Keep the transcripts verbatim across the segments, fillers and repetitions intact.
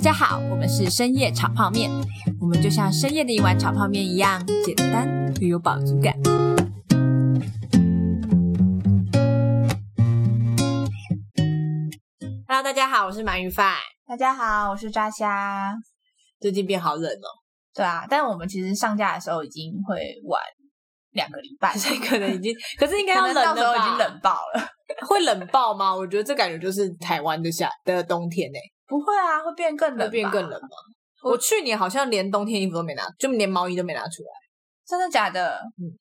大家好，我们是深夜炒泡面，我们就像深夜的一碗炒泡面一样简单又有饱足感。Hello， 大家好，我是鳗鱼饭。大家好，我是炸虾。最近变好冷哦。对啊，但我们其实上架的时候已经会晚两个礼拜，所以可能已经，可是应该要冷了吧？到时候已经冷爆了。会冷爆吗？我觉得这感觉就是台湾的夏的冬天欸。不会啊，会变更冷吧？会变更冷吗？我, 我去年好像连冬天衣服都没拿，就连毛衣都没拿出来。真的假的？嗯。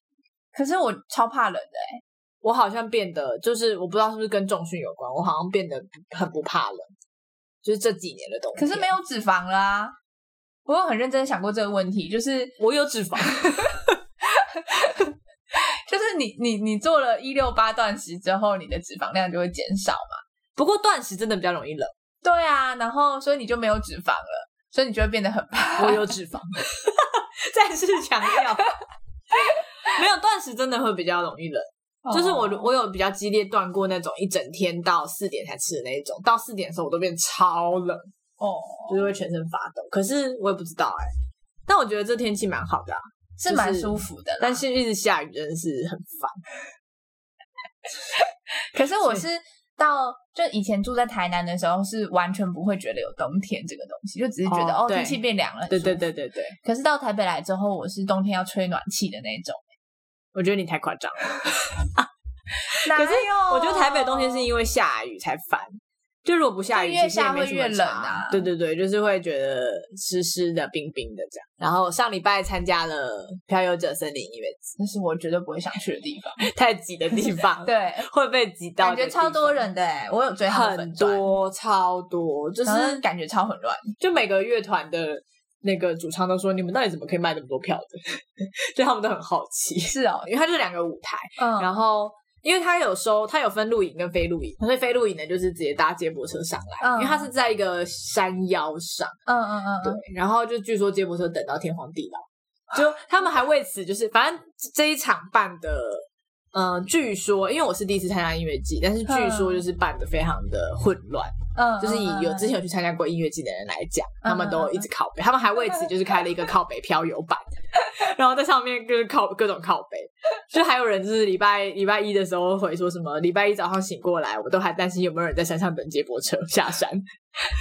可是我超怕冷的欸。我好像变得就是我不知道是不是跟重训有关，我好像变得很不怕冷，就是这几年的冬天。可是没有脂肪啦啊。我有很认真想过这个问题，就是我有脂肪。就是你你你做了一六八断食之后，你的脂肪量就会减少嘛。不过断食真的比较容易冷。对啊，然后所以你就没有脂肪了，所以你就会变得很胖。我有脂肪。再次强调。没有，断食真的会比较容易冷。Oh. 就是我我有比较激烈断过那种一整天到四点才吃的那一种，到四点的时候我都变超冷。哦、oh. 就是会全身发抖。可是我也不知道哎、欸。但我觉得这天气蛮好的啊。是蛮舒服的啦，但是一直下雨真的是很烦。可是我是到就以前住在台南的时候，是完全不会觉得有冬天这个东西，就只是觉得 哦, 哦天气变凉了。对对对对对。可是到台北来之后，我是冬天要吹暖气的那种。我觉得你太夸张了。可是我觉得台北冬天是因为下雨才烦，就如果不下雨，越下会越冷啊。对对对，就是会觉得湿湿的、冰冰的这样。然后上礼拜参加了漂游者森林音乐节，那是我绝对不会想去的地方，太挤的地方，对，会被挤到的地方。感觉超多人的欸，我有追他们粉专，很多超多，就是感觉超混乱。就每个乐团的那个主唱都说：“你们到底怎么可以卖那么多票的？”就他们都很好奇。是哦，因为它就是两个舞台，嗯、然后。因为他有收，他有分露营跟非露营，所以非露营的就是直接搭接驳车上来，嗯、因为他是在一个山腰上，嗯嗯嗯，对，然后就据说接驳车等到天荒地老，就他们还为此就是，反正这一场办的，嗯、呃，据说因为我是第一次参加音乐季，但是据说就是办的非常的混乱，嗯，就是以有之前有去参加过音乐季的人来讲，嗯、他们都一直靠北，嗯、他们还为此就是开了一个靠北漂游版。然后在上面就是靠各种靠北，就还有人就是礼拜礼拜一的时候回说什么礼拜一早上醒过来，我都还担心有没有人在山上等接驳车下山，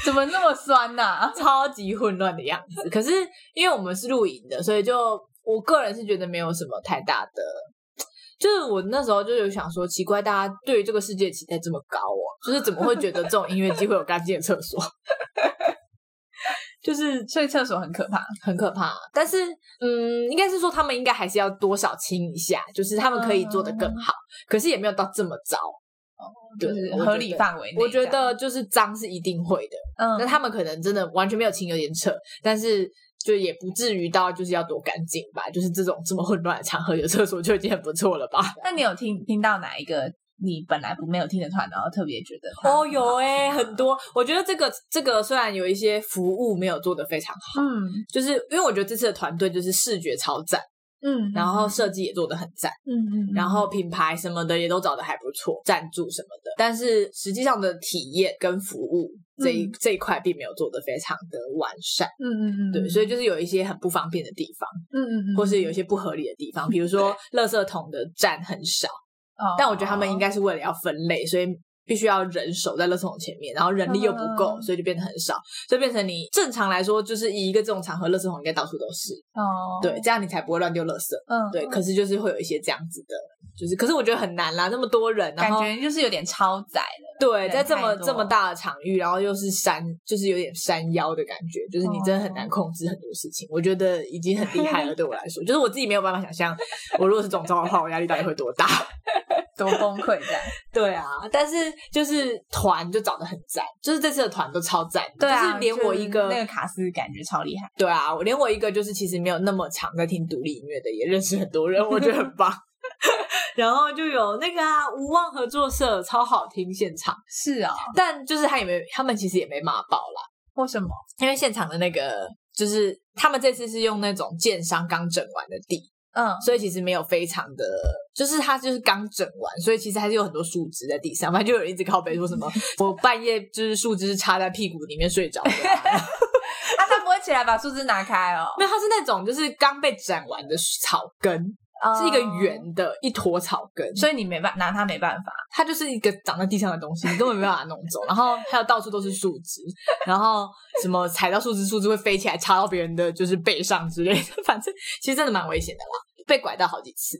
怎么那么酸啊，超级混乱的样子。可是因为我们是露营的，所以就我个人是觉得没有什么太大的，就是我那时候就有想说，奇怪，大家对于这个世界期待这么高哦，就是怎么会觉得这种音乐季会有干净的厕所？就是，所以厕所很可怕，很可怕。但是，嗯，应该是说他们应该还是要多少清一下，就是他们可以做得更好，嗯、可是也没有到这么糟。哦，就是合理范围内。我觉得就是脏是一定会的，嗯，那他们可能真的完全没有清，有点扯，但是就也不至于到就是要多干净吧。就是这种这么混乱的场合有厕所就已经很不错了吧？那你有听听到哪一个？你本来不没有听的团，然后特别觉得哦有欸，很多。我觉得这个这个虽然有一些服务没有做得非常好，嗯，就是因为我觉得这次的团队就是视觉超赞，嗯，然后设计也做得很赞，嗯，然后品牌什么的也都找得还不错，赞助什么的，但是实际上的体验跟服务这一、嗯、这一块并没有做得非常的完善，嗯嗯嗯，对，所以就是有一些很不方便的地方，嗯嗯，或是有一些不合理的地方，比如说垃圾桶的站很少。但我觉得他们应该是为了要分类，所以必须要人手在垃圾桶前面，然后人力又不够，所以就变得很少，所以变成你正常来说就是以一个这种场合，垃圾桶应该到处都是，哦，对，这样你才不会乱丢垃圾，嗯，对。可是就是会有一些这样子的，就是可是我觉得很难啦，那么多人，然后感觉就是有点超载了，对，在这么这么大的场域，然后又是山，就是有点山腰的感觉，就是你真的很难控制很多事情，哦，我觉得已经很厉害了，对我来说，就是我自己没有办法想象，我如果是总召的话，我压力到底会多大。多崩溃这样。对啊，但是就是团就找得很赞，就是这次的团都超赞，对啊，就是连我一个那个卡斯感觉超厉害，对啊，我连我一个就是其实没有那么常在听独立音乐的也认识很多人，我觉得很棒。然后就有那个啊无望合作社超好听现场，是啊，但就是他也没他们其实也没骂爆啦，为什么？因为现场的那个就是他们这次是用那种建商刚整完的地，嗯，所以其实没有非常的，就是他就是刚整完，所以其实还是有很多树枝在地上，反正就有人一直靠北说什么我半夜就是树枝插在屁股里面睡着的，啊，起来把树枝拿开哦。没有，它是那种就是刚被斩完的草根。Oh, 是一个圆的一坨草根，所以你没办拿它没办法，它就是一个长在地上的东西，你根本没办法弄走。然后还有到处都是树枝，然后什么踩到树枝，树枝会飞起来插到别人的就是背上之类的，反正其实真的蛮危险的啦，被拐到好几次。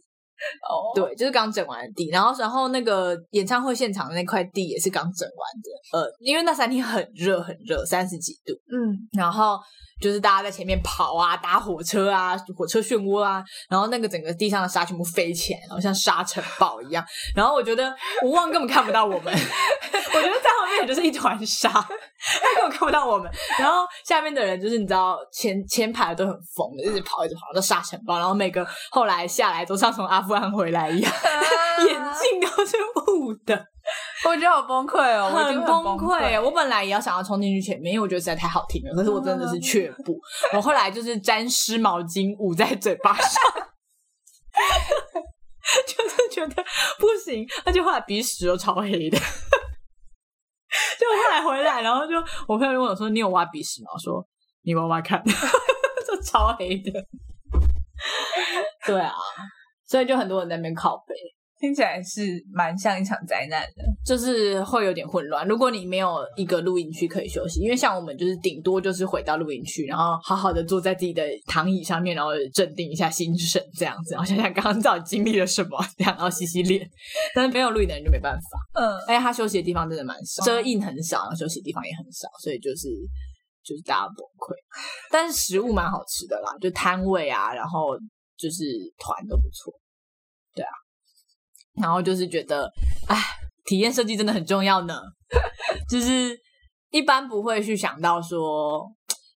哦、oh. ，对，就是刚整完的地，然后然后那个演唱会现场的那块地也是刚整完的，呃，因为那三天很热很热，三十几度，嗯，然后就是大家在前面跑啊，搭火车啊，火车漩涡啊，然后那个整个地上的沙全部飞起来，然后像沙尘暴一样，然后我觉得无望根本看不到我们，我觉得在后面也就是一团沙，他根本看不到我们，然后下面的人就是你知道前前排都很疯的，一直跑一直跑到沙尘暴，然后每个后来下来都像从阿富汗回来一样，眼镜都是雾的。我觉得好崩溃哦，很崩溃。我本来也要想要冲进去前面，因为我觉得实在太好听了，可是我真的是却步。我后来就是沾湿毛巾捂在嘴巴上，就是觉得不行，而且后来鼻屎都超黑的。就后来回来，然后就我朋友问我说：“你有挖鼻屎吗？”我说：“你挖挖看。”就超黑的。对啊，所以就很多人在那边靠北。听起来是蛮像一场灾难的，就是会有点混乱，如果你没有一个露营区可以休息，因为像我们就是顶多就是回到露营区，然后好好的坐在自己的躺椅上面，然后镇定一下心神这样子，然后想想刚刚到底经历了什么这样，然后洗洗脸，但是没有露营的人就没办法。嗯，而且他休息的地方真的蛮少，遮荫很少，然后休息的地方也很少，所以就是就是大家崩溃。但是食物蛮好吃的啦，就摊位啊，然后就是团都不错。对啊，然后就是觉得哎，体验设计真的很重要呢。就是一般不会去想到说，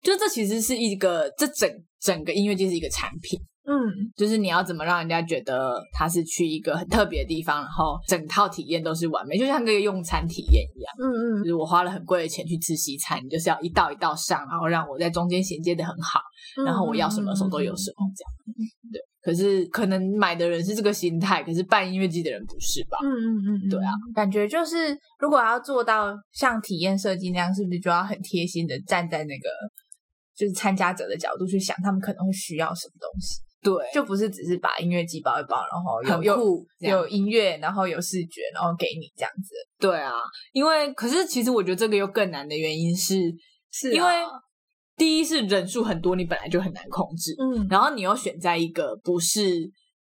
就这其实是一个这整整个音乐季是一个产品，嗯，就是你要怎么让人家觉得他是去一个很特别的地方，然后整套体验都是完美，就像个用餐体验一样。嗯嗯，就是我花了很贵的钱去吃西餐，你就是要一道一道上，然后让我在中间衔接的很好，然后我要什么时候都有什么这样。对，可是可能买的人是这个心态，可是办音乐季的人不是吧？嗯嗯嗯，对啊，感觉就是如果要做到像体验设计那样，是不是就要很贴心的站在那个就是参加者的角度去想他们可能会需要什么东西。对，就不是只是把音乐机包一包，然后有有 有, 有音乐，然后有视觉，然后给你这样子。对啊，因为可是其实我觉得这个又更难的原因是，是、啊、因为第一是人数很多，你本来就很难控制，嗯，然后你又选在一个不是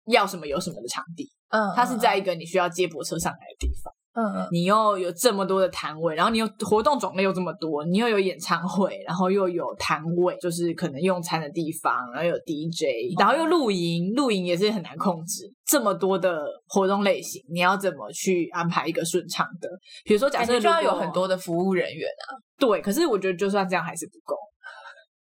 要什么有什么的场地，嗯，它是在一个你需要接驳车上来的地方。嗯，你又有这么多的摊位，然后你又活动种类又这么多，你又有演唱会，然后又有摊位，就是可能用餐的地方，然后有 D J， 然后又露营，露营也是很难控制这么多的活动类型，你要怎么去安排一个顺畅的？比如说假设就要有很多的服务人员啊，对，可是我觉得就算这样还是不够，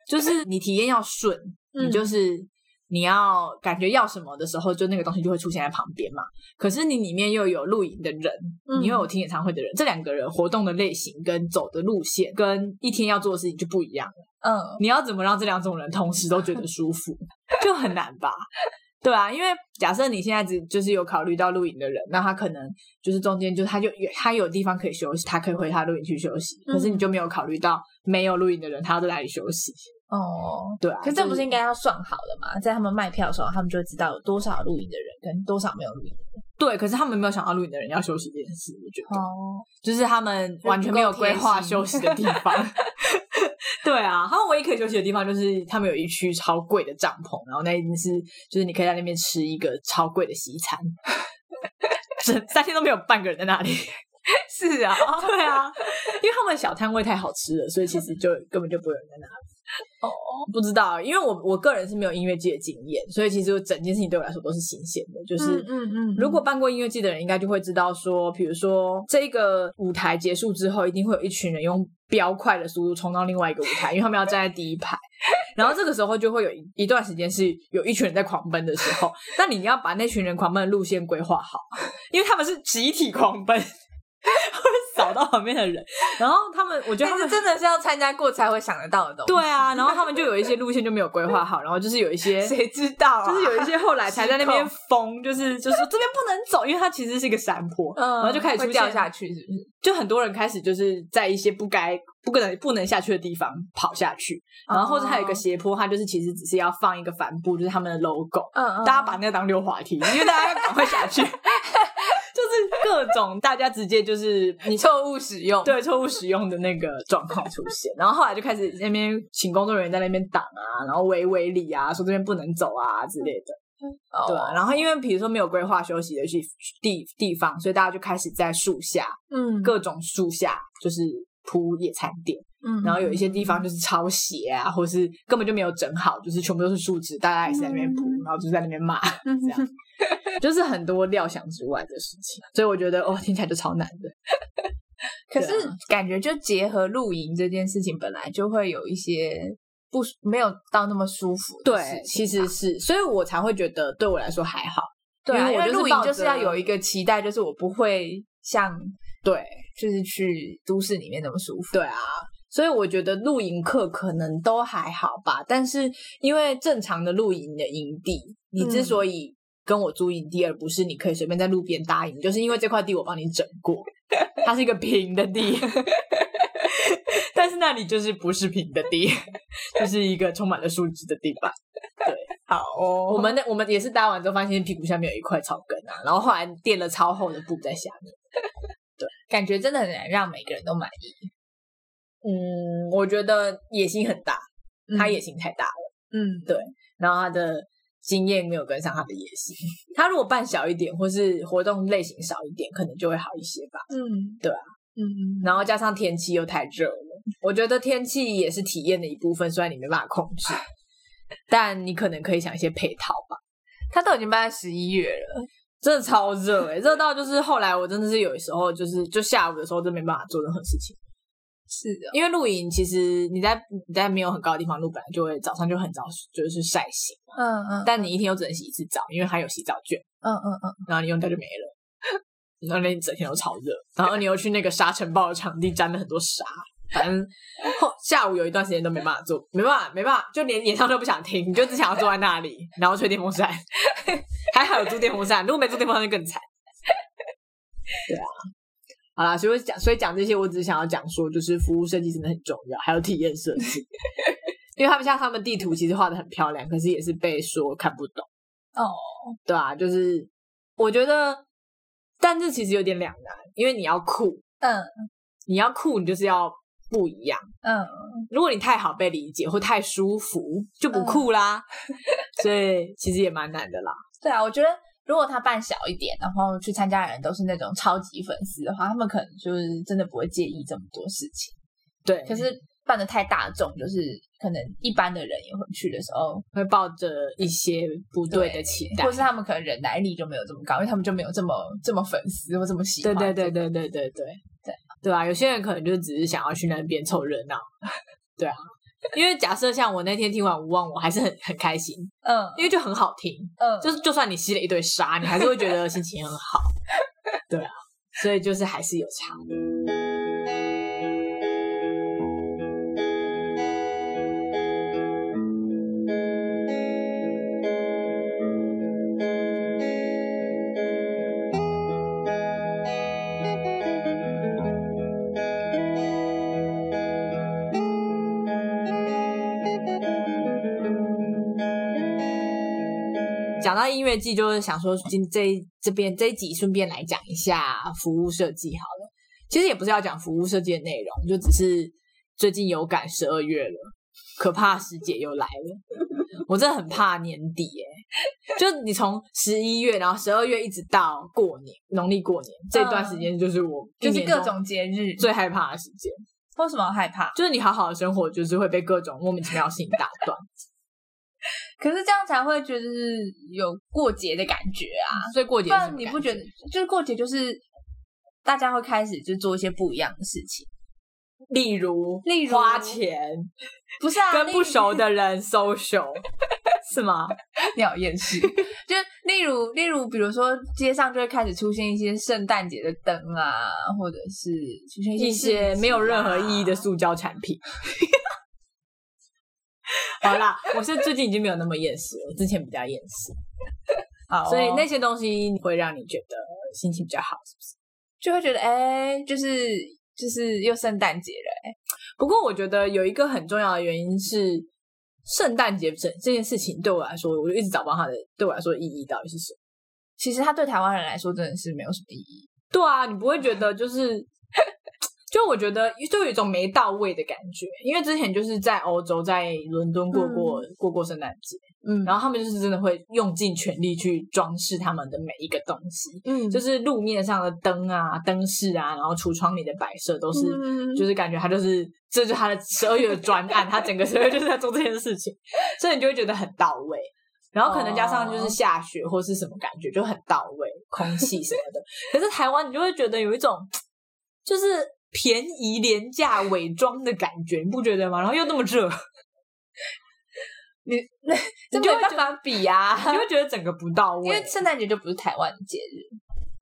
就是你体验要顺，你就是。嗯，你要感觉要什么的时候，就那个东西就会出现在旁边嘛。可是你里面又有露营的人，嗯，你又有听演唱会的人，这两个人活动的类型跟走的路线跟一天要做的事情就不一样了。嗯，你要怎么让这两种人同时都觉得舒服，就很难吧？对啊，因为假设你现在只就是有考虑到露营的人，那他可能就是中间就他就他有地方可以休息，他可以回他露营去休息，嗯，可是你就没有考虑到没有露营的人他要在哪里休息。哦，对啊，可是这不是应该要算好的吗？在他们卖票的时候，他们就会知道有多少露营的人跟多少没有露营的人。对，可是他们没有想到露营的人要休息这件事，我觉得，哦，就是他们完全没有规划休息的地方。对啊，他们唯一可以休息的地方就是他们有一区超贵的帐篷，然后那一定是就是你可以在那边吃一个超贵的西餐，三天都没有半个人在那里。是啊，对啊，因为他们小摊位太好吃了，所以其实就根本就不会有人在那里。哦，不知道，因为我我个人是没有音乐季的经验，所以其实整件事情对我来说都是新鲜的。就是，嗯嗯嗯，如果办过音乐季的人，应该就会知道说，比如说这个舞台结束之后，一定会有一群人用飙快的速度冲到另外一个舞台，因为他们要站在第一排。然后这个时候就会有一段时间是有一群人在狂奔的时候，那你要把那群人狂奔的路线规划好，因为他们是集体狂奔。会扫找到旁边的人，然后他们我觉得他们真的是要参加过才会想得到的东西。对啊，然后他们就有一些路线就没有规划好，然后就是有一些谁知道、啊、就是有一些后来才在那边疯，就是就是这边不能走，因为它其实是一个山坡、嗯、然后就开始出现会掉下去，是不是就很多人开始就是在一些不该不可能不能下去的地方跑下去，然后或者还有一个斜坡，它就是其实只是要放一个帆布，就是他们的 logo、嗯嗯、大家把那个当溜滑梯，因为大家要赶快下去就是各种大家直接就是你错误使用，对，错误使用的那个状况出现，然后后来就开始那边请工作人员在那边挡啊，然后围围里啊，说这边不能走啊之类的。对啊，然后因为比如说没有规划休息的地地方，所以大家就开始在树下，嗯，各种树下就是铺野餐垫，嗯，然后有一些地方就是抄鞋啊，或是根本就没有整好，就是全部都是树枝，大家也是在那边铺、嗯、然后就在那边骂这样就是很多料想之外的事情，所以我觉得哦，听起来就超难的可是感觉就结合露营这件事情本来就会有一些不没有到那么舒服的事情、啊、对，其实是，所以我才会觉得对我来说还好。对啊，因为露营就是要有一个期待，就是我不会像对就是去都市里面那么舒服。对啊，所以我觉得露营客可能都还好吧，但是因为正常的露营的营地，你之所以跟我租营地而不是你可以随便在路边搭营，就是因为这块地我帮你整过，它是一个平的地但是那里就是不是平的地就是一个充满了树枝的地板。对，好哦，我们我们也是搭完之后发现屁股下面有一块草根啊，然后后来垫了超厚的布在下面。对，感觉真的很难让每个人都满意。嗯，我觉得野心很大，他野心太大了。嗯，对，然后他的经验没有跟上他的野心。他如果办小一点，或是活动类型少一点，可能就会好一些吧。嗯，对啊，嗯，然后加上天气又太热了，我觉得天气也是体验的一部分，虽然你没办法控制，但你可能可以想一些配套吧。他都已经办在十一月了。真的超热欸，热到就是后来我真的是有时候就是就下午的时候真没办法做任何事情。是的，因为露营其实你在你在没有很高的地方露，本来就会早上就很早就是晒醒，嗯嗯，但你一天又只能洗一次澡，因为它有洗澡券，嗯嗯嗯，然后你用掉就没了，然后你整天都超热，然后你又去那个沙尘暴的场地沾了很多沙，反正后下午有一段时间都没办法做，没办法没办法，就连演唱都不想听，你就只想要坐在那里，然后吹电风扇。还好有租电风扇，如果没租电风扇就更惨。对啊，好啦，所以讲所以讲这些，我只想要讲说，就是服务设计真的很重要，还有体验设计，因为他们像他们地图其实画得很漂亮，可是也是被说看不懂。哦、oh. ，对啊，就是我觉得，但是其实有点两难，因为你要酷，嗯，你要酷，你就是要不一样，嗯，如果你太好被理解或太舒服，就不酷啦，嗯、所以其实也蛮难的啦。对啊，我觉得如果他办小一点，然后去参加的人都是那种超级粉丝的话，他们可能就是真的不会介意这么多事情。对，可是办得太大众，就是可能一般的人也会去的时候，会抱着一些不对的期待，或是他们可能忍耐力就没有这么高，因为他们就没有这么这么粉丝或这么喜欢。对对对对对对对对对啊！有些人可能就只是想要去那边凑热闹。对啊，因为假设像我那天听完无望，我还是很很开心，嗯，因为就很好听，嗯，就是就算你吸了一堆沙，你还是会觉得心情很好，对啊，所以就是还是有差的。讲到音乐季，就是想说今这这边这一集顺便来讲一下服务设计好了。其实也不是要讲服务设计的内容，就只是最近有感十二月了，可怕师姐又来了。我真的很怕年底哎、欸，就你从十一月，然后十二月一直到过年，农历过年这段时间，就是我、嗯、就是各种节日最害怕的时间。为什么害怕？就是你好好的生活，就是会被各种莫名其妙的事情打断。可是这样才会觉得是有过节的感觉啊，所以过节是什么感觉？不然你不觉得就是过节就是大家会开始就做一些不一样的事情，例如例如花钱，不是啊，跟不熟的人 social 是吗？你好厌世。就例如例如比如说街上就会开始出现一些圣诞节的灯啊，或者是出现一 些,、啊、一些没有任何意义的塑胶产品。好啦，我是最近已经没有那么厌世，我之前比较厌世。好、哦，所以那些东西会让你觉得心情比较好，是不是？就会觉得哎、欸，就是就是又圣诞节了哎、欸。不过我觉得有一个很重要的原因是，圣诞节这件事情对我来说，我就一直找不到它的对我来说的意义到底是什么。其实它对台湾人来说真的是没有什么意义。对啊，你不会觉得就是，就我觉得就有一种没到位的感觉。因为之前就是在欧洲，在伦敦过过、嗯、过过圣诞节，嗯，然后他们就是真的会用尽全力去装饰他们的每一个东西，嗯，就是路面上的灯啊、灯饰啊，然后橱窗里的摆设都是，嗯、就是感觉他就是。这就是他的十二月的专案，他整个十二月就是在做这件事情，所以你就会觉得很到位。然后可能加上就是下雪或是什么感觉就很到位，空气什么的。可是台湾你就会觉得有一种就是便宜廉价伪装的感觉，你不觉得吗？然后又那么热，你你就没办法比啊，你会觉得整个不到位。因为圣诞节就不是台湾节日，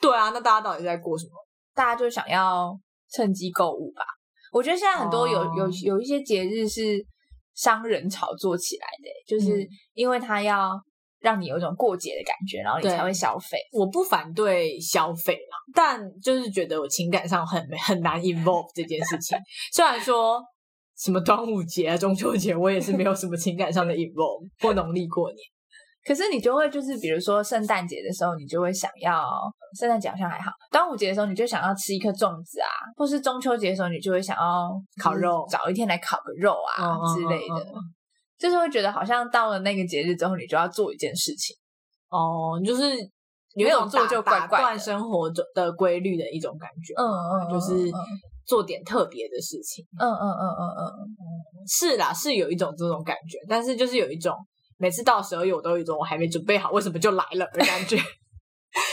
对啊，那大家到底在过什么？大家就想要趁机购物吧。我觉得现在很多有、oh. 有有一些节日是商人炒作起来的，就是因为他要让你有一种过节的感觉，然后你才会消费。我不反对消费啦，但就是觉得我情感上很很难 involve 这件事情。虽然说什么端午节啊、中秋节，我也是没有什么情感上的 involve， 或农历过年。可是你就会就是比如说圣诞节的时候你就会想要，圣诞节好像还好，端午节的时候你就想要吃一颗粽子啊，或是中秋节的时候你就会想要烤肉，找一天来烤个肉啊、哦、之类的、哦哦哦、就是会觉得好像到了那个节日之后你就要做一件事情哦，就是有一种做就怪怪的，打断生活的规律的一种感觉，嗯嗯，就是做点特别的事情，嗯嗯嗯嗯嗯，是啦，是有一种这种感觉，但是就是有一种每次到十二月我都有一种我还没准备好为什么就来了的感觉。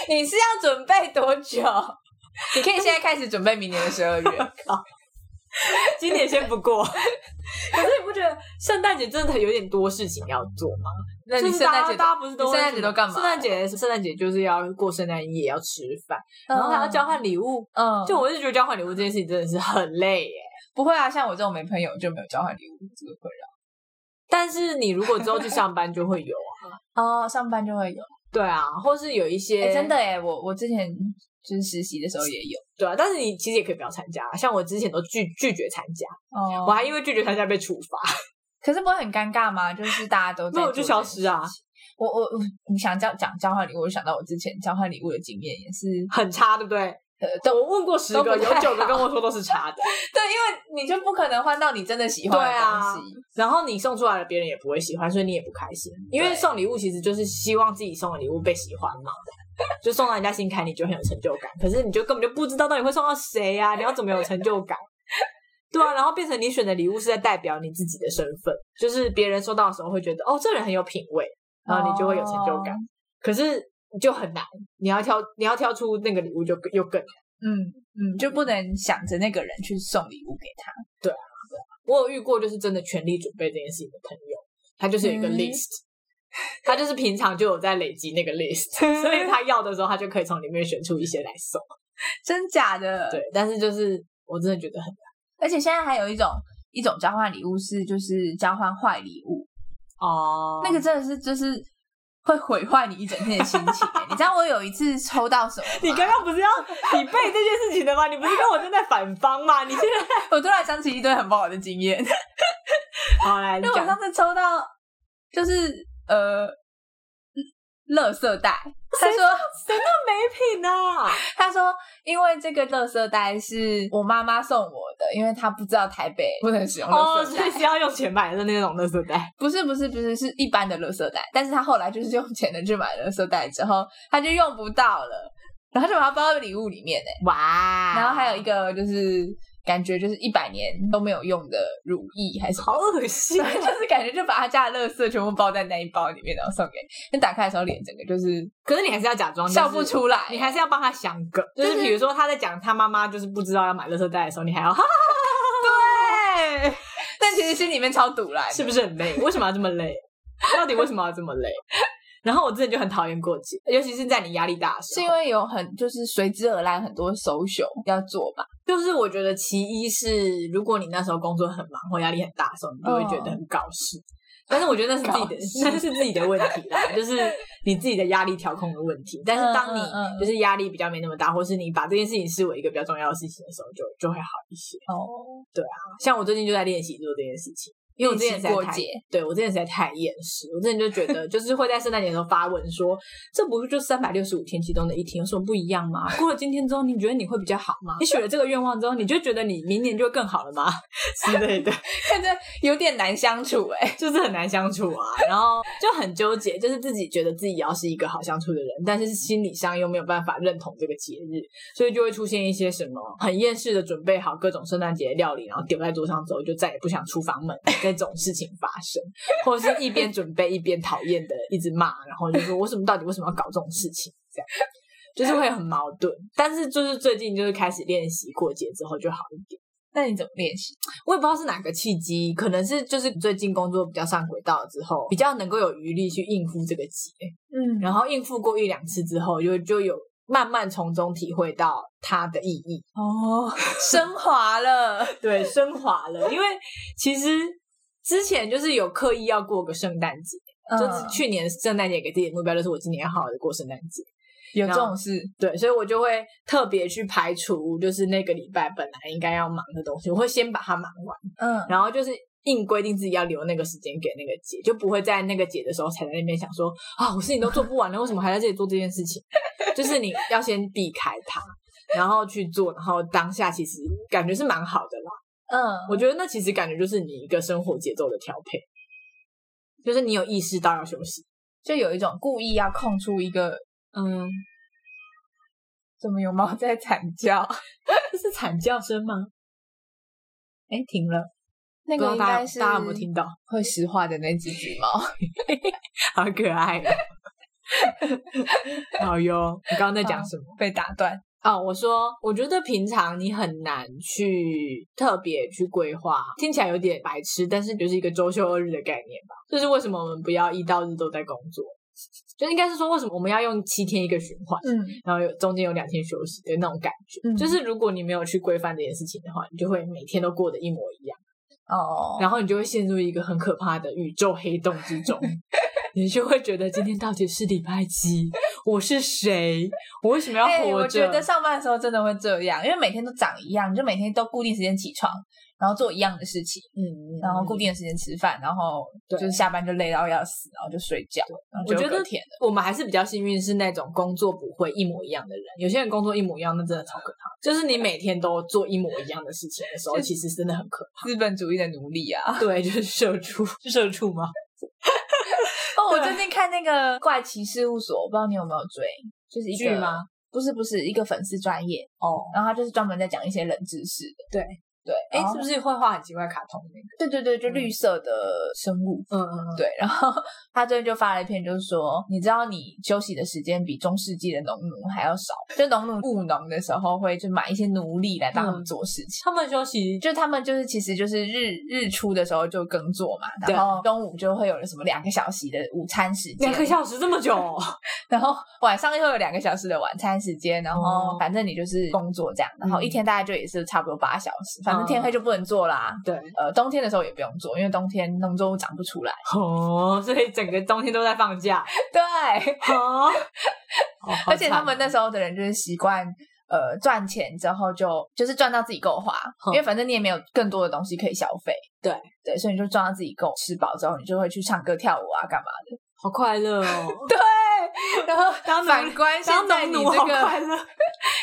你是要准备多久？你可以现在开始准备明年的十二月。今年先不过。可是你不觉得圣诞节真的有点多事情要做吗？那你圣诞节大家不是都圣诞节都干嘛？圣诞节圣诞节就是要过圣诞夜，要吃饭、嗯、然后还要交换礼物，嗯，就我是觉得交换礼物这件事情真的是很累耶。不会啊，像我这种没朋友就没有交换礼物这个困扰。但是你如果之后去上班就会有啊，哦，上班就会有，对啊，或是有一些、欸、真的耶，我我之前就是实习的时候也有，对啊，但是你其实也可以不要参加，像我之前都拒拒绝参加、哦，我还因为拒绝参加被处罚，可是不会很尴尬吗？就是大家都在做，那我就消失啊。我我你想讲讲交换礼物，我就想到我之前交换礼物的经验也是很差，对不对？呃、我问过十个有九个跟我说都是差的。对，因为你就不可能换到你真的喜欢的东西、啊、然后你送出来了别人也不会喜欢，所以你也不开心，因为送礼物其实就是希望自己送的礼物被喜欢嘛，就送到人家心坎你就很有成就感，可是你就根本就不知道到底会送到谁啊，你要怎么有成就感？对啊，然后变成你选的礼物是在代表你自己的身份，就是别人收到的时候会觉得哦，这人很有品味，然后你就会有成就感、哦、可是就很难，你要挑你要挑出那个礼物就又更难，嗯嗯，就不能想着那个人去送礼物给他。对啊，对啊，我有遇过就是真的全力准备这件事情的朋友，他就是有一个 list、嗯、他就是平常就有在累积那个 list， 所以他要的时候他就可以从里面选出一些来送。真假的？对，但是就是我真的觉得很难，而且现在还有一种一种交换礼物是就是交换坏礼物哦，那个真的是就是。会毁坏你一整天的心情、欸、你知道我有一次抽到什么吗？你刚刚不是要你背这件事情的吗？你不是跟我正在反方吗？你现在我突然想起一堆很不好的经验。好，来你讲。因为我上次抽到就是呃垃圾袋，他说真的没品啊，他说因为这个垃圾袋是我妈妈送我的，因为她不知道台北不能使用垃圾袋、哦、所以是要用钱买的那种垃圾袋。不是不是不是，是一般的垃圾袋，但是她后来就是用钱的去买垃圾袋之后她就用不到了，然后就把它包到礼物里面、欸、哇，然后还有一个就是感觉就是一百年都没有用的乳液还是什么，好恶心、啊、就是感觉就把他家的垃圾全部包在那一包里面，然后送给你，打开的时候脸整个就是，可是你还是要假装、就是、笑不出来，你还是要帮他想梗，就是比如说他在讲他妈妈就是不知道要买垃圾袋的时候，你还要哈哈哈哈，对，但其实心里面超堵来，是不是很累？为什么要这么累？到底为什么要这么累？然后我真的就很讨厌过节，尤其是在你压力大的时候，是因为有很就是随之而来很多 social 要做吧。就是我觉得其一是如果你那时候工作很忙或压力很大的时候，你就会觉得很搞事、哦、但是我觉得那是自己的那是自己的问题啦，就是你自己的压力调控的问题。但是当你就是压力比较没那么大，或是你把这件事情视为一个比较重要的事情的时候，就就会好一些。哦，对啊，像我最近就在练习做这件事情，因为我之前实在太对我之前实在太厌世，我之前就觉得就是会在圣诞节的时候发文说这不是就三百六十五天其中的一天，有什么不一样吗？过了今天之后你觉得你会比较好吗？你许了这个愿望之后你就觉得你明年就会更好了吗之类的。看着有点难相处耶、欸、就是很难相处啊，然后就很纠结，就是自己觉得自己要是一个好相处的人，但是心理上又没有办法认同这个节日，所以就会出现一些什么很厌世的准备好各种圣诞节料理然后丢在桌上之后就再也不想出房门这种事情发生，或者是一边准备一边讨厌的一直骂，然后就说我什么到底为什么要搞这种事情，这样就是会很矛盾。但是就是最近就是开始练习过节之后就好一点。那你怎么练习？我也不知道是哪个契机，可能是就是最近工作比较上轨道之后，比较能够有余力去应付这个节，嗯，然后应付过一两次之后就就有慢慢从中体会到它的意义。哦，升华了对，升华了。因为其实之前就是有刻意要过个圣诞节、嗯、就去年圣诞节给自己的目标就是我今年要好好的过圣诞节，有这种事。对，所以我就会特别去排除就是那个礼拜本来应该要忙的东西，我会先把它忙完，嗯，然后就是硬规定自己要留那个时间给那个节，就不会在那个节的时候才在那边想说啊，我事情都做不完了为什么还在这里做这件事情就是你要先避开它然后去做，然后当下其实感觉是蛮好的啦。嗯，我觉得那其实感觉就是你一个生活节奏的调配，就是你有意识到要休息，就有一种故意要空出一个。嗯，怎么有猫在惨叫？这是惨叫声吗？哎，停了，那个应该是大家有没有听到会石化的那几只猫好可爱哦好哟，你刚刚在讲什么？被打断哦，我说我觉得平常你很难去特别去规划，听起来有点白痴，但是就是一个周休二日的概念吧。就是为什么我们不要一到日都在工作，就应该是说为什么我们要用七天一个循环、嗯、然后有中间有两天休息的那种感觉、嗯、就是如果你没有去规范这件事情的话，你就会每天都过得一模一样哦，然后你就会陷入一个很可怕的宇宙黑洞之中你就会觉得今天到底是礼拜几，我是谁，我为什么要活着、欸、我觉得上班的时候真的会这样，因为每天都长一样，你就每天都固定时间起床然后做一样的事情，嗯，然后固定的时间吃饭，然后就是下班就累到要死，然后就睡觉，然后就隔天了。我觉得我们还是比较幸运是那种工作不会一模一样的人，有些人工作一模一样那真的超可怕，就是你每天都做一模一样的事情的时候其实真的很可怕，资本主义的奴隶啊。对，就是社畜。是社畜吗？哦，我最近看那个怪奇事务所，我不知道你有没有追，就是一个剧吗？不是不是，一个粉丝专页哦，然后他就是专门在讲一些冷知识的。对对，哎，是不是会画很奇怪卡通那个？对对对，就绿色的生物。嗯嗯，对。然后他最近就发了一篇，就是说，你知道你休息的时间比中世纪的农奴还要少，就农奴务农的时候会就买一些奴隶来帮他们做事情。嗯、他们休息，就他们就是其实就是日日出的时候就耕作嘛，然后中午就会有了什么两个小时的午餐时间，两个小时这么久、哦，然后晚上又有两个小时的晚餐时间，然后反正你就是工作这样，然后一天大概就也是差不多八小时。反正天黑就不能做啦、嗯、对，呃，冬天的时候也不用做，因为冬天农作物长不出来哦，所以整个冬天都在放假对哦而且他们那时候的人就是习惯呃赚钱之后就就是赚到自己够花、嗯、因为反正你也没有更多的东西可以消费，对对，所以你就赚到自己够吃饱之后你就会去唱歌跳舞啊干嘛的，好快乐哦对，然后反观现在你这个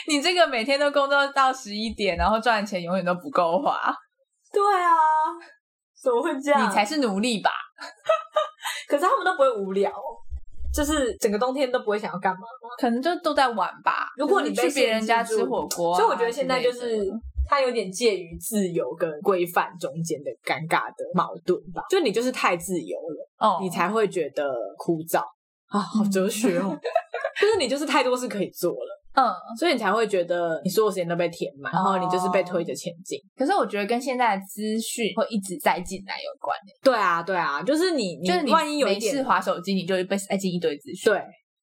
你这个每天都工作到十一点然后赚钱永远都不够花，对啊，怎么会这样？你才是奴隶吧可是他们都不会无聊，就是整个冬天都不会想要干嘛，可能就都在玩吧，如果你去别人家吃火锅、啊、所以我觉得现在就是它有点介于自由跟规范中间的尴尬的矛盾吧，就你就是太自由了、哦、你才会觉得枯燥啊，好哲学哦就是你就是太多事可以做了，嗯，所以你才会觉得你所有时间都被填满，然后你就是被推着前进。可是我觉得跟现在的资讯会一直塞进来有关耶。对啊对啊，就是你你就是你万一有一点没事滑手机，你就被塞进一堆资讯。对，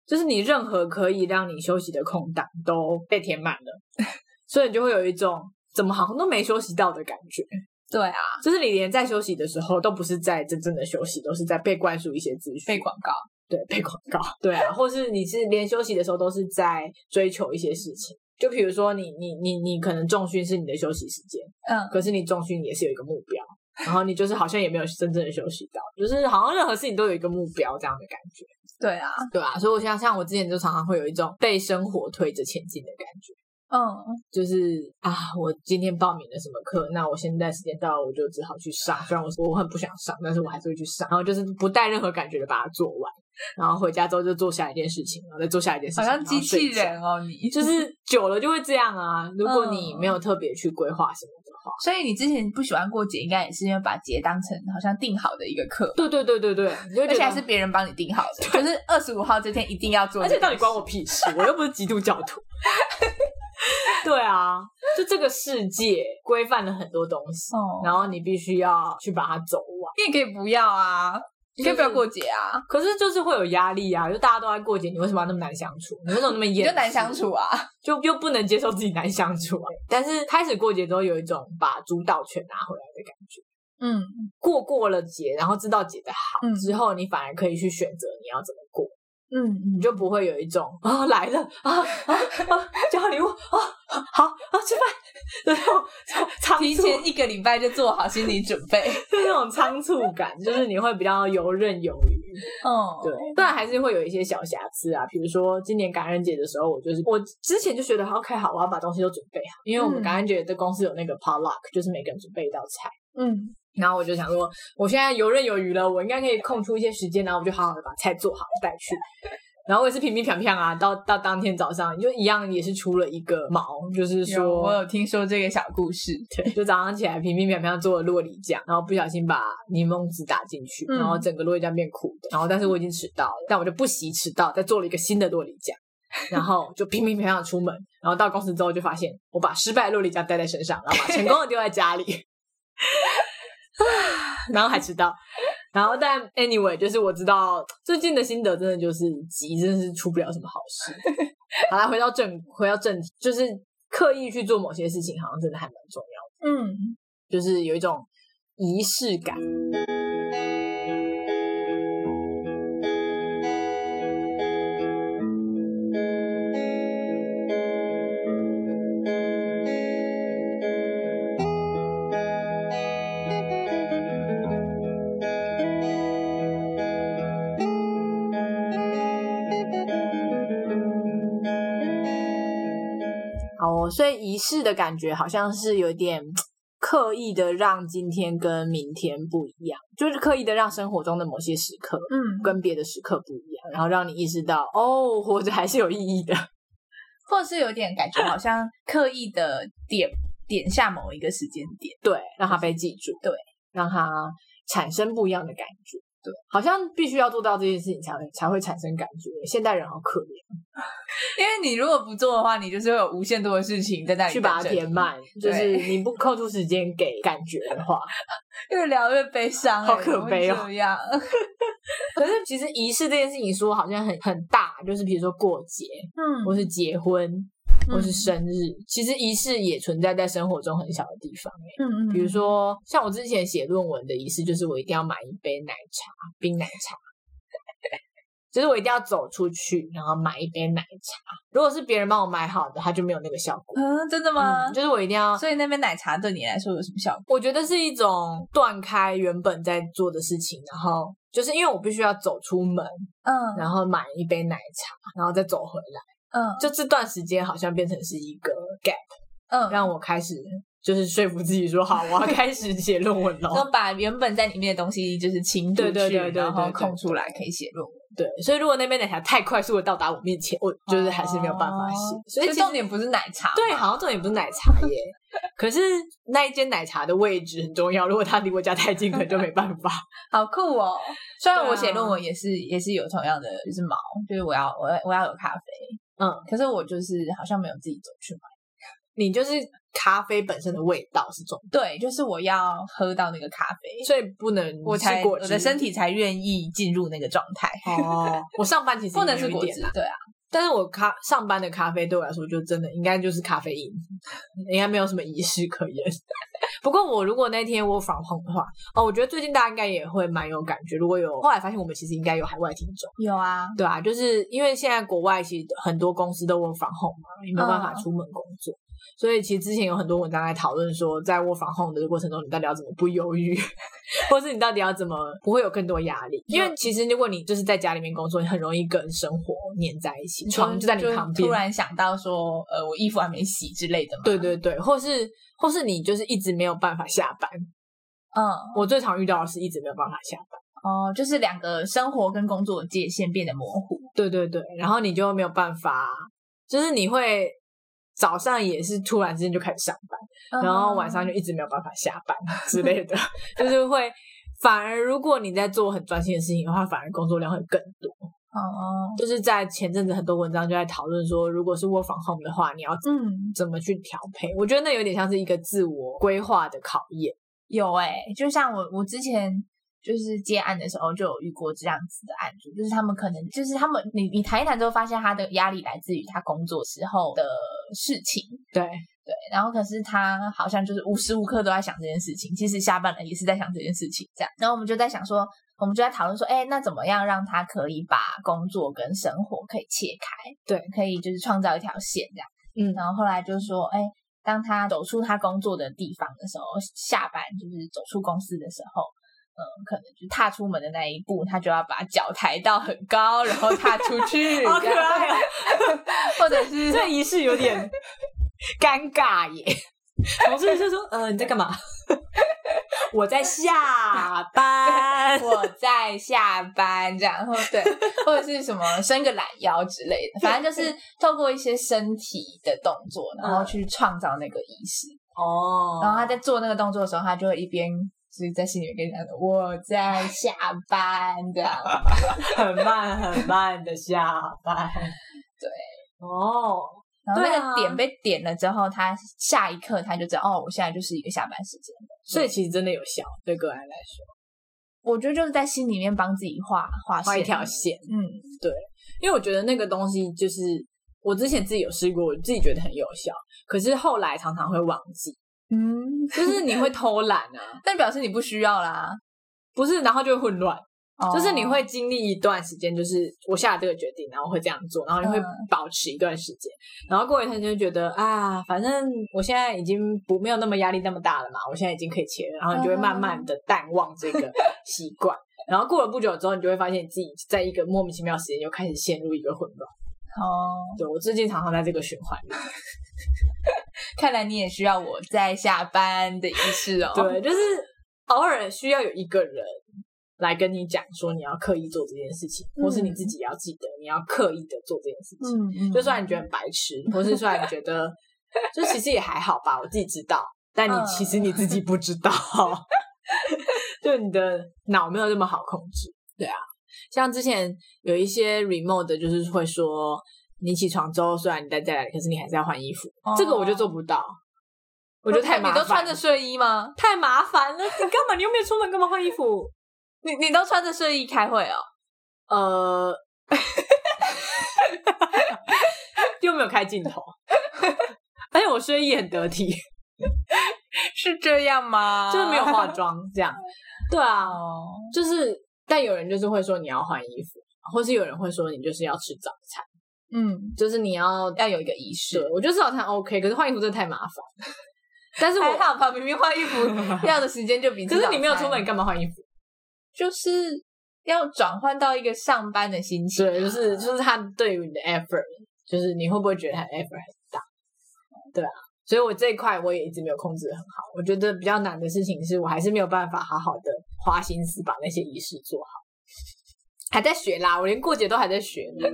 就是你任何可以让你休息的空档都被填满了所以你就会有一种怎么好像都没休息到的感觉。对啊，就是你连在休息的时候都不是在真正的休息，都是在被灌输一些资讯，被广告。对，被广告。对啊，或是你是连休息的时候都是在追求一些事情，就比如说你你你你可能重训是你的休息时间，嗯，可是你重训也是有一个目标，然后你就是好像也没有真正的休息到，就是好像任何事情都有一个目标这样的感觉。对啊对啊，所以我想像我之前就常常会有一种被生活推着前进的感觉。嗯，就是啊我今天报名了什么课，那我现在时间到了我就只好去上，虽然我我很不想上，但是我还是会去上，然后就是不带任何感觉的把它做完，然后回家之后就做下一件事情，然后再做下一件事情，好像机器人哦你就是久了就会这样啊，如果你没有特别去规划什么的话。所以你之前不喜欢过节，应该也是因为把节当成好像定好的一个课。对对对对对，而且还是别人帮你定好的，就是二十五号这天一定要做。而且到底关我屁事我又不是基督教徒对啊，就这个世界规范了很多东西、哦、然后你必须要去把它走完。你也可以不要啊，你可以不要过节啊，可是就是会有压力啊，就大家都在过节，你为什么要那么难相处？你为什么那么厌世？就难相处啊，就又不能接受自己难相处啊。但是开始过节之后有一种把主导权拿回来的感觉。嗯，过过了节，然后知道节的好、嗯、之后，你反而可以去选择你要怎么过。嗯，你就不会有一种啊来了啊啊啊交礼物啊好啊吃饭那种提前一个礼拜就做好心理准备那种仓促感，就是你会比较游刃有余。哦，对，当然还是会有一些小瑕疵啊，比如说今年感恩节的时候，我就是我之前就觉得 OK 好，我要把东西都准备好，因为我们感恩节的公司有那个 potluck， 就是每个人准备一道菜。嗯。然后我就想说我现在游刃有余了，我应该可以空出一些时间，然后我就好好的把菜做好带去，然后我也是平平平平啊，到到当天早上就一样也是出了一个毛，就是说有我有听说这个小故事。对，就早上起来平平平平做了酪梨酱，然后不小心把柠檬汁打进去，然后整个酪梨酱变苦的，然后但是我已经迟到了，但我就不惜迟到再做了一个新的酪梨酱，然后就平平平平出门，然后到公司之后就发现我把失败的酪梨酱带在身上，然后把成功的丢在家里然后还迟到，然后但 anyway 就是我知道最近的心得真的就是急真的是出不了什么好事好啦，回到正回到正题，就是刻意去做某些事情好像真的还蛮重要的。嗯，就是有一种仪式感。所以仪式的感觉好像是有点刻意的让今天跟明天不一样，就是刻意的让生活中的某些时刻嗯，跟别的时刻不一样，然后让你意识到哦活着还是有意义的，或者是有点感觉好像刻意的点点下某一个时间点，对，让它被记住，对，让它产生不一样的感觉。对，好像必须要做到这件事情才会才会产生感觉。现代人好可怜，因为你如果不做的话，你就是会有无限多的事情在那里去把它填满，就是你不扣出时间给感觉的话，越聊越悲伤、欸，好可悲哦。这样，可是其实仪式这件事情说好像很很大，就是比如说过节，嗯，或是结婚，或是生日，嗯、其实仪式也存在在生活中很小的地方、欸。嗯嗯，比如说像我之前写论文的仪式，就是我一定要买一杯奶茶，冰奶茶，就是我一定要走出去，然后买一杯奶茶。如果是别人帮我买好的，它就没有那个效果。嗯，真的吗？嗯、就是我一定要。所以那杯奶茶对你来说有什么效果？我觉得是一种断开原本在做的事情，然后就是因为我必须要走出门，嗯，然后买一杯奶茶，然后再走回来。嗯，就这段时间好像变成是一个 gap， 嗯，让我开始就是说服自己说好，我要开始写论文了，就把原本在里面的东西就是清出去，对对对对对，然后空出来可以写论文。对，所以如果那边奶茶太快速的到达我面前，我就是还是没有办法写。哦、所以重点不是奶茶，对，好像重点不是奶茶耶。可是那一间奶茶的位置很重要，如果它离我家太近，可能就没办法。好酷哦！虽然我写论文也是、啊、也是有同样的，就是毛，就是我要我要我要有咖啡。嗯，可是我就是好像没有自己走去买。你就是咖啡本身的味道是重点，对，就是我要喝到那个咖啡，所以不能我才我的身体才愿意进入那个状态。哦，我上班其实不能是果汁，对啊，但是我咖上班的咖啡对我来说就真的应该就是咖啡因，应该没有什么仪式可言。不过我如果那天我from home的话，哦，我觉得最近大家应该也会蛮有感觉。如果有后来发现我们其实应该有海外听众，有啊，对啊，就是因为现在国外其实很多公司都work from home嘛，也没有办法出门工作。嗯，所以其实之前有很多文章在讨论说，在work from home的过程中，你到底要怎么不忧郁，或是你到底要怎么不会有更多压力？因为其实如果你就是在家里面工作，你很容易跟生活黏在一起，床就在你旁边。突然想到说，呃，我衣服还没洗之类的嘛。对对对，或是或是你就是一直没有办法下班。嗯，我最常遇到的是一直没有办法下班。哦，就是两个生活跟工作的界限变得模糊。对对对，然后你就没有办法，就是你会。早上也是突然之间就开始上班， uh-huh. 然后晚上就一直没有办法下班之类的，就是会反而如果你在做很专心的事情的话，反而工作量会更多。哦、uh-huh. 就是在前阵子很多文章就在讨论说，如果是 work from home 的话，你要怎么去调配、嗯？我觉得那有点像是一个自我规划的考验。有哎、欸，就像我我之前。就是接案的时候就有遇过这样子的案主，就是他们可能就是他们你你谈一谈之后发现他的压力来自于他工作时候的事情，对对，然后可是他好像就是无时无刻都在想这件事情，其实下班了也是在想这件事情这样，然后我们就在想说我们就在讨论说哎，那怎么样让他可以把工作跟生活可以切开，对，可以就是创造一条线这样，嗯，然后后来就说哎，当他走出他工作的地方的时候，下班就是走出公司的时候，嗯，可能就踏出门的那一步，他就要把脚抬到很高，然后踏出去，好可爱啊！或者是这仪式有点尴尬耶。同事就说：“呃，你在干嘛？”我在下班，我在下班，这样，或对，或者是什么伸个懒腰之类的，反正就是透过一些身体的动作，然后去创造那个仪式。哦、嗯，然后他在做那个动作的时候，他就会一边。所以在心里面跟你讲我在下班这样很慢很慢的下班，对哦，然后那个点被点了之后，他下一刻他就知道哦，我现在就是一个下班时间了，所以其实真的有效，对个人来说我觉得就是在心里面帮自己画画画一条线，嗯，对，因为我觉得那个东西就是我之前自己有试过，我自己觉得很有效，可是后来常常会忘记，嗯，就是你会偷懒啊，但表示你不需要啦，不是，然后就会混乱、哦、就是你会经历一段时间，就是我下了这个决定，然后会这样做，然后你会保持一段时间、嗯、然后过一天就觉得啊，反正我现在已经不没有那么压力那么大了嘛，我现在已经可以切了，然后你就会慢慢的淡忘这个习惯、嗯、然后过了不久之后，你就会发现你自己在一个莫名其妙的时间又开始陷入一个混乱。哦、oh. ，对，我最近常常在这个循环里。看来你也需要我在下班的仪式哦。对，就是偶尔需要有一个人来跟你讲说你要刻意做这件事情、嗯、或是你自己要记得你要刻意的做这件事情、嗯、就算你觉得很白痴、嗯、或是虽然你觉得就其实也还好吧，我自己知道，但你其实你自己不知道、嗯、就你的脑没有这么好控制。对啊，像之前有一些 remote 的就是会说你起床之后虽然你待在家里，可是你还是要换衣服、哦、这个我就做不到，我觉得太麻烦。你都穿着睡衣吗？太麻烦了，你干嘛，你又没有出门，干嘛换衣服？你你都穿着睡衣开会哦？呃又没有开镜头，而且我睡衣很得体。是这样吗？就是没有化妆这样。对啊、哦、就是但有人就是会说你要换衣服，或是有人会说你就是要吃早餐，嗯，就是你要要有一个仪式。对，我觉得吃早餐 OK， 可是换衣服真的太麻烦。但是我还好吧，明明换衣服要的时间就比。可是你没有出门，你干嘛换衣服？就是要转换到一个上班的心情、啊。对，就是就是他对于你的 effort， 就是你会不会觉得他的 effort 很大？对啊，所以我这一块我也一直没有控制得很好。我觉得比较难的事情是我还是没有办法好好的花心思把那些仪式做好，还在学啦，我连过节都还在学呢。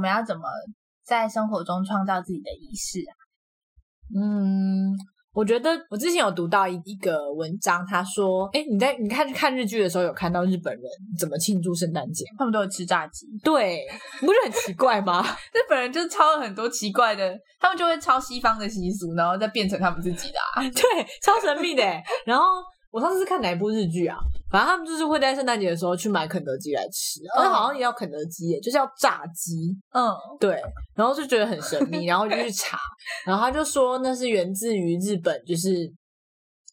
们要怎么在生活中创造自己的仪式啊？嗯，我觉得我之前有读到一个文章，他说诶你在你看看日剧的时候有看到日本人怎么庆祝圣诞节，他们都有吃炸鸡。对，不是很奇怪吗？日本人就抄了很多奇怪的，他们就会抄西方的习俗然后再变成他们自己的啊。对，超神秘的耶。然后我上次是看哪一部日剧啊，反正他们就是会在圣诞节的时候去买肯德基来吃，而、嗯、好像也要肯德基耶，就是要炸鸡。嗯，对，然后就觉得很神秘，然后就去查，然后他就说那是源自于日本，就是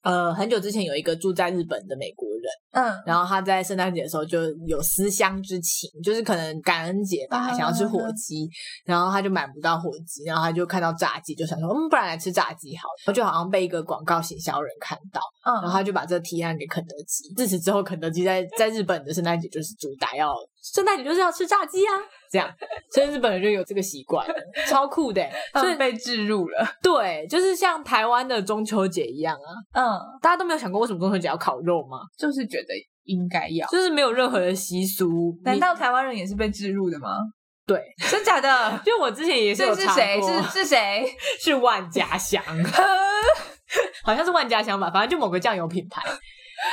呃很久之前有一个住在日本的美国人，嗯，然后他在圣诞节的时候就有思乡之情，就是可能感恩节吧、啊、想要吃火鸡、嗯、然后他就买不到火鸡，然后他就看到炸鸡就想说嗯不然来吃炸鸡好了，然后就好像被一个广告行销人看到，嗯，然后他就把这提案给肯德基，自此之后肯德基在在日本的圣诞节就是主打要圣诞节就是要吃炸鸡啊这样，所以日本人就有这个习惯超酷的、欸、所以被置入了。对，就是像台湾的中秋节一样啊。嗯，大家都没有想过为什么中秋节要烤肉吗？就是觉得应该要，就是没有任何的习俗。难道台湾人也是被置入的吗？对，真假的？就我之前也是有查过。是是谁？是谁？是万家香好像是万家香吧，反正就某个酱油品牌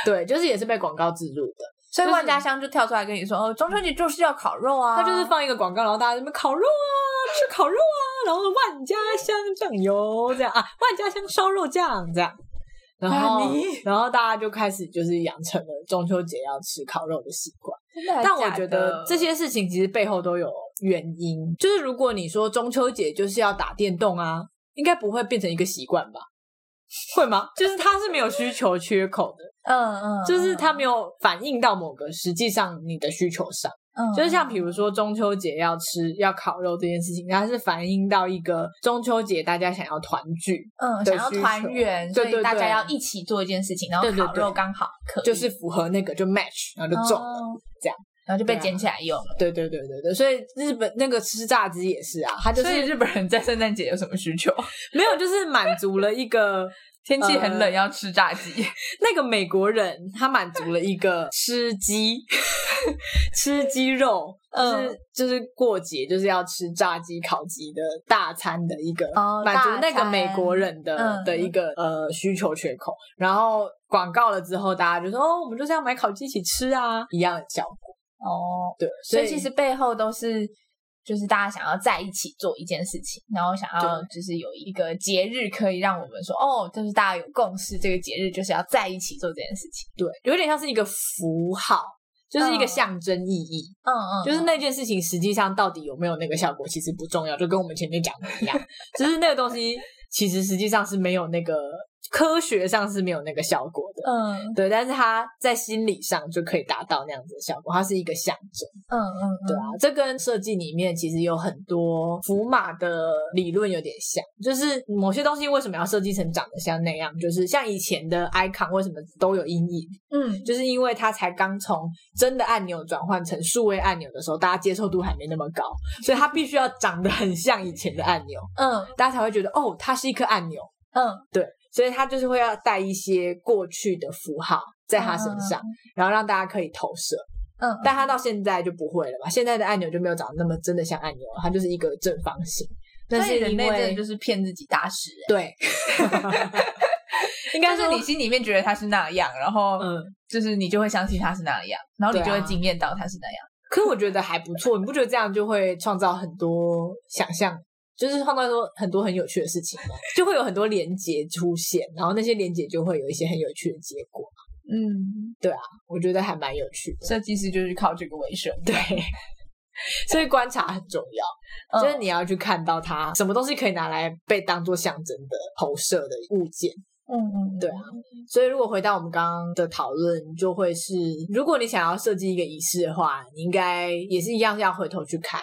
对，就是也是被广告置入的，所以万家香就跳出来跟你说、就是、哦，中秋节就是要烤肉啊，他就是放一个广告，然后大家在那边烤肉啊，吃烤肉啊，然后万家香酱油这样啊，万家香烧肉酱这样，然后、啊、然后大家就开始就是养成了中秋节要吃烤肉的习惯。真的还假的？但我觉得这些事情其实背后都有原因，就是如果你说中秋节就是要打电动啊，应该不会变成一个习惯吧？会吗？就是它是没有需求缺口的嗯嗯，就是它没有反映到某个实际上你的需求上，嗯，就是像比如说中秋节要吃要烤肉这件事情，它是反映到一个中秋节大家想要团聚，嗯，想要团圆，所以大家要一起做一件事情，然后烤肉刚好可以，对对对，就是符合那个就 match， 然后就中了、嗯、这样。然后就被捡起来用了。对对对对对，所以日本那个吃炸鸡也是啊，他就是。所以日本人在圣诞节有什么需求？没有，就是满足了一个天气很冷、呃、要吃炸鸡。那个美国人他满足了一个吃鸡，吃鸡肉，就是、嗯、就是过节就是要吃炸鸡、烤鸡的大餐的一个、哦、满足那个美国人的、嗯、的一个呃需求缺口。然后广告了之后，大家就说哦，我们就是要买烤鸡一起吃啊，一样的效果。哦，对，所以其实背后都是就是大家想要在一起做一件事情，然后想要就是有一个节日可以让我们说哦，就是大家有共识，这个节日就是要在一起做这件事情。对，有点像是一个符号，就是一个象征意义。嗯嗯，就是那件事情实际上到底有没有那个效果其实不重要，就跟我们前面讲的一样就是那个东西其实实际上是没有那个科学上是没有那个效果的，嗯，对，但是它在心理上就可以达到那样子的效果，它是一个象征，嗯嗯，对啊，这跟设计里面其实有很多符码的理论有点像，就是某些东西为什么要设计成长得像那样，就是像以前的 icon 为什么都有阴影，嗯，就是因为它才刚从真的按钮转换成数位按钮的时候，大家接受度还没那么高，所以它必须要长得很像以前的按钮，嗯，大家才会觉得哦，它是一颗按钮，嗯，对。所以他就是会要带一些过去的符号在他身上、嗯、然后让大家可以投射，嗯，但他到现在就不会了嘛，现在的按钮就没有长得那么真的像按钮了，它就是一个正方形，但是人类真的就是骗自己大师、欸、对应该是你心里面觉得他是那样，然后就是你就会相信他是那样，然后你就会惊艳到他是那样、啊、可是我觉得还不错，你不觉得这样就会创造很多想象，就是创造说很多很有趣的事情嘛，就会有很多连结出现，然后那些连结就会有一些很有趣的结果。嗯，对啊，我觉得还蛮有趣的。设计师就是靠这个为生，对，所以观察很重要，就是你要去看到它、嗯、什么东西可以拿来被当作象征的投射的物件。嗯嗯，对啊，所以如果回到我们刚刚的讨论，就会是如果你想要设计一个仪式的话，你应该也是一样要回头去看，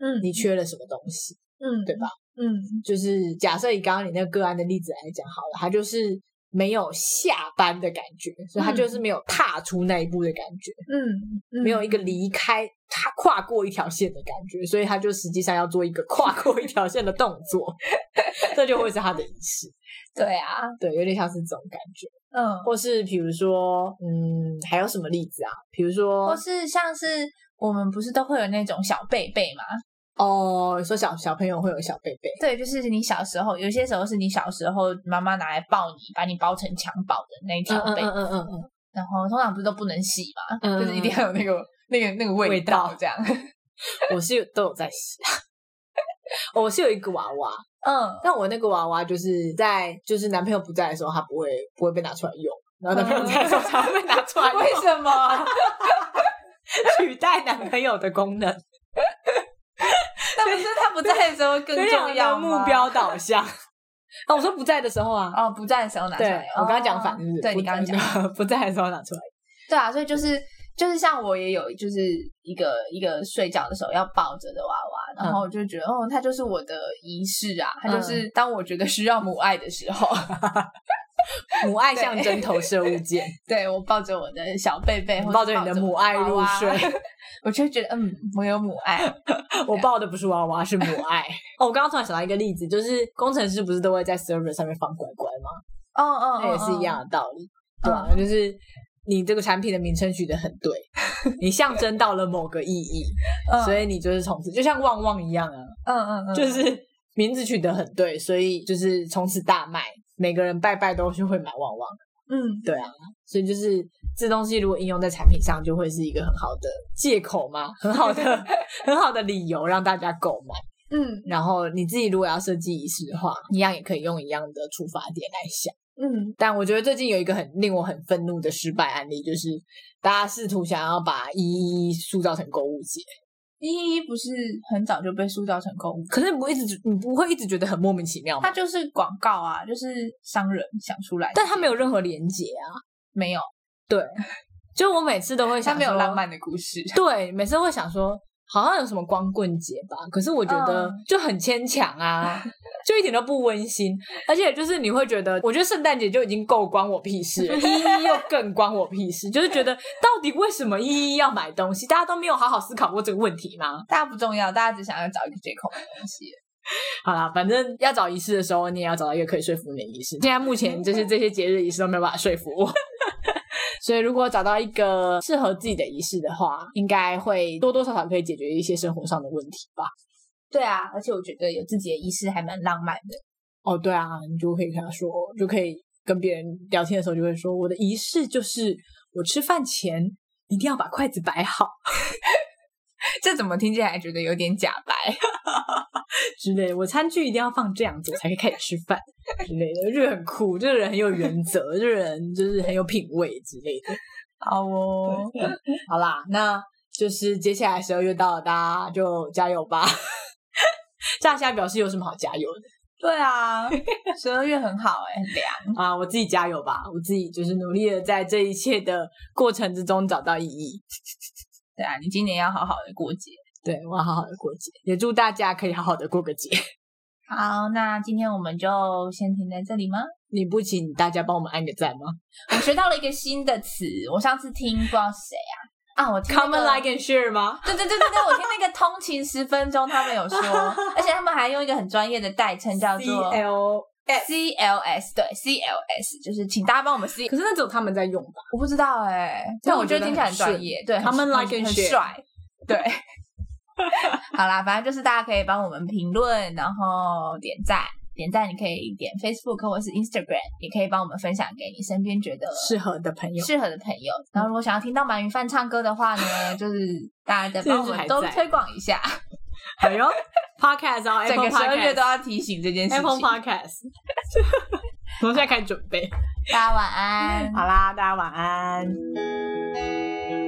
嗯，你缺了什么东西。嗯，对吧？嗯，就是假设以刚刚你那个个案的例子来讲好了，他就是没有下班的感觉，所以他就是没有踏出那一步的感觉， 嗯, 嗯，没有一个离开他跨过一条线的感觉，所以他就实际上要做一个跨过一条线的动作这就会是他的仪式。对啊，对，有点像是这种感觉。嗯，或是比如说嗯，还有什么例子啊？比如说或是像是我们不是都会有那种小贝贝吗？哦，你说小小朋友会有小贝贝，对，就是你小时候有些时候是你小时候妈妈拿来抱你，把你包成襁褓的那一条贝，嗯嗯嗯嗯，然后通常不是都不能洗嘛，嗯、就是一定要有那个那个那个味道这样。我是有都有在洗，我是有一个娃娃，嗯，但我那个娃娃就是在就是男朋友不在的时候，他不会不会被拿出来用，然后男朋友在的时候才会被拿出来用，为什么？取代男朋友的功能。那不是他不在的时候更重要吗？目标导向。哦，我说不在的时候啊。哦，不在的时候拿出来。对，我刚刚讲反日。对，你刚刚讲不在的时候拿出来。对啊，所以就是就是像我也有就是一个一个睡觉的时候要抱着的娃娃，然后我就觉得、嗯、哦，它就是我的仪式啊，它就是当我觉得需要母爱的时候。嗯母爱像针头射物件，对，我抱着我的小贝贝，抱着你的母爱入睡，我就觉得嗯，我有母爱。我抱的不是娃娃，是母爱。哦，我刚刚突然想到一个例子，就是工程师不是都会在 server 上面放乖乖吗？哦哦，那也是一样的道理，对吧？就是你这个产品的名称取得很对，你象征到了某个意义，所以你就是从此就像旺旺一样啊，嗯嗯嗯，就是名字取得很对，所以就是从此大卖。每个人拜拜都是会买旺旺的，嗯，对啊，所以就是这东西如果应用在产品上，就会是一个很好的借口嘛，很好的很好的理由让大家购买，嗯，然后你自己如果要设计仪式的话，一样也可以用一样的出发点来想，嗯，但我觉得最近有一个很令我很愤怒的失败案例，就是大家试图想要把一一一塑造成购物节。一一一不是很早就被塑造成购物，可是你不一直你不会一直觉得很莫名其妙吗？它就是广告啊，就是商人想出来的，但它没有任何连结啊，没有。对，就我每次都会想说，它没有浪漫的故事。对，每次会想说，好像有什么光棍节吧，可是我觉得就很牵强啊，嗯、就一点都不温馨，而且就是你会觉得，我觉得圣诞节就已经够关我屁事了，一一又更关我屁事，就是觉得到底为什么一一要买东西，大家都没有好好思考过这个问题吗？大家不重要，大家只想要找一个借口买东西。好啦，反正要找仪式的时候，你也要找到一个可以说服你的仪式。现在目前就是这些节日仪式都没有办法说服我。所以如果找到一个适合自己的仪式的话，应该会多多少少可以解决一些生活上的问题吧。对啊，而且我觉得有自己的仪式还蛮浪漫的。哦，对啊，你就可以跟他说，就可以跟别人聊天的时候就会说，我的仪式就是我吃饭前一定要把筷子摆好。这怎么听起来觉得有点假白之类的，我餐具一定要放这样子我才可以开始吃饭之类的，就是很酷，这个人很有原则，这个人就是很有品味之类的。好哦，好啦，那就是接下来时候又到了，大家就加油吧。炸虾表示有什么好加油的？对啊，十二月很好哎、欸，很凉啊！我自己加油吧，我自己就是努力的在这一切的过程之中找到意义。对啊，你今年要好好的过节。对，我要好好的过节，也祝大家可以好好的过个节。好，那今天我们就先停在这里吗？你不请大家帮我们按个赞吗？我学到了一个新的词，我上次听不知道谁啊啊，我听、那个、Comment Like and Share 吗？对对对对对，我听那个通勤十分钟，他们有说，而且他们还用一个很专业的代称叫做 C L。C L S 对 C L S 就是请大家帮我们 C， 可是那只有他们在用吧？我不知道哎、欸，但我觉得听起来很专业，对，他们 like and share 帅，对。好啦，反正就是大家可以帮我们评论，然后点赞，点赞你可以点 Facebook 或是 Instagram， 也可以帮我们分享给你身边觉得适合的朋友，适合的朋友。然后如果想要听到鳗鱼饭唱歌的话呢，就是大家再帮我们都推广一下。哎呦 ，Podcast 啊、哦，整个十二月都要提醒这件事情。Apple Podcast， 从现在开始准备。大家晚安，好啦，大家晚安。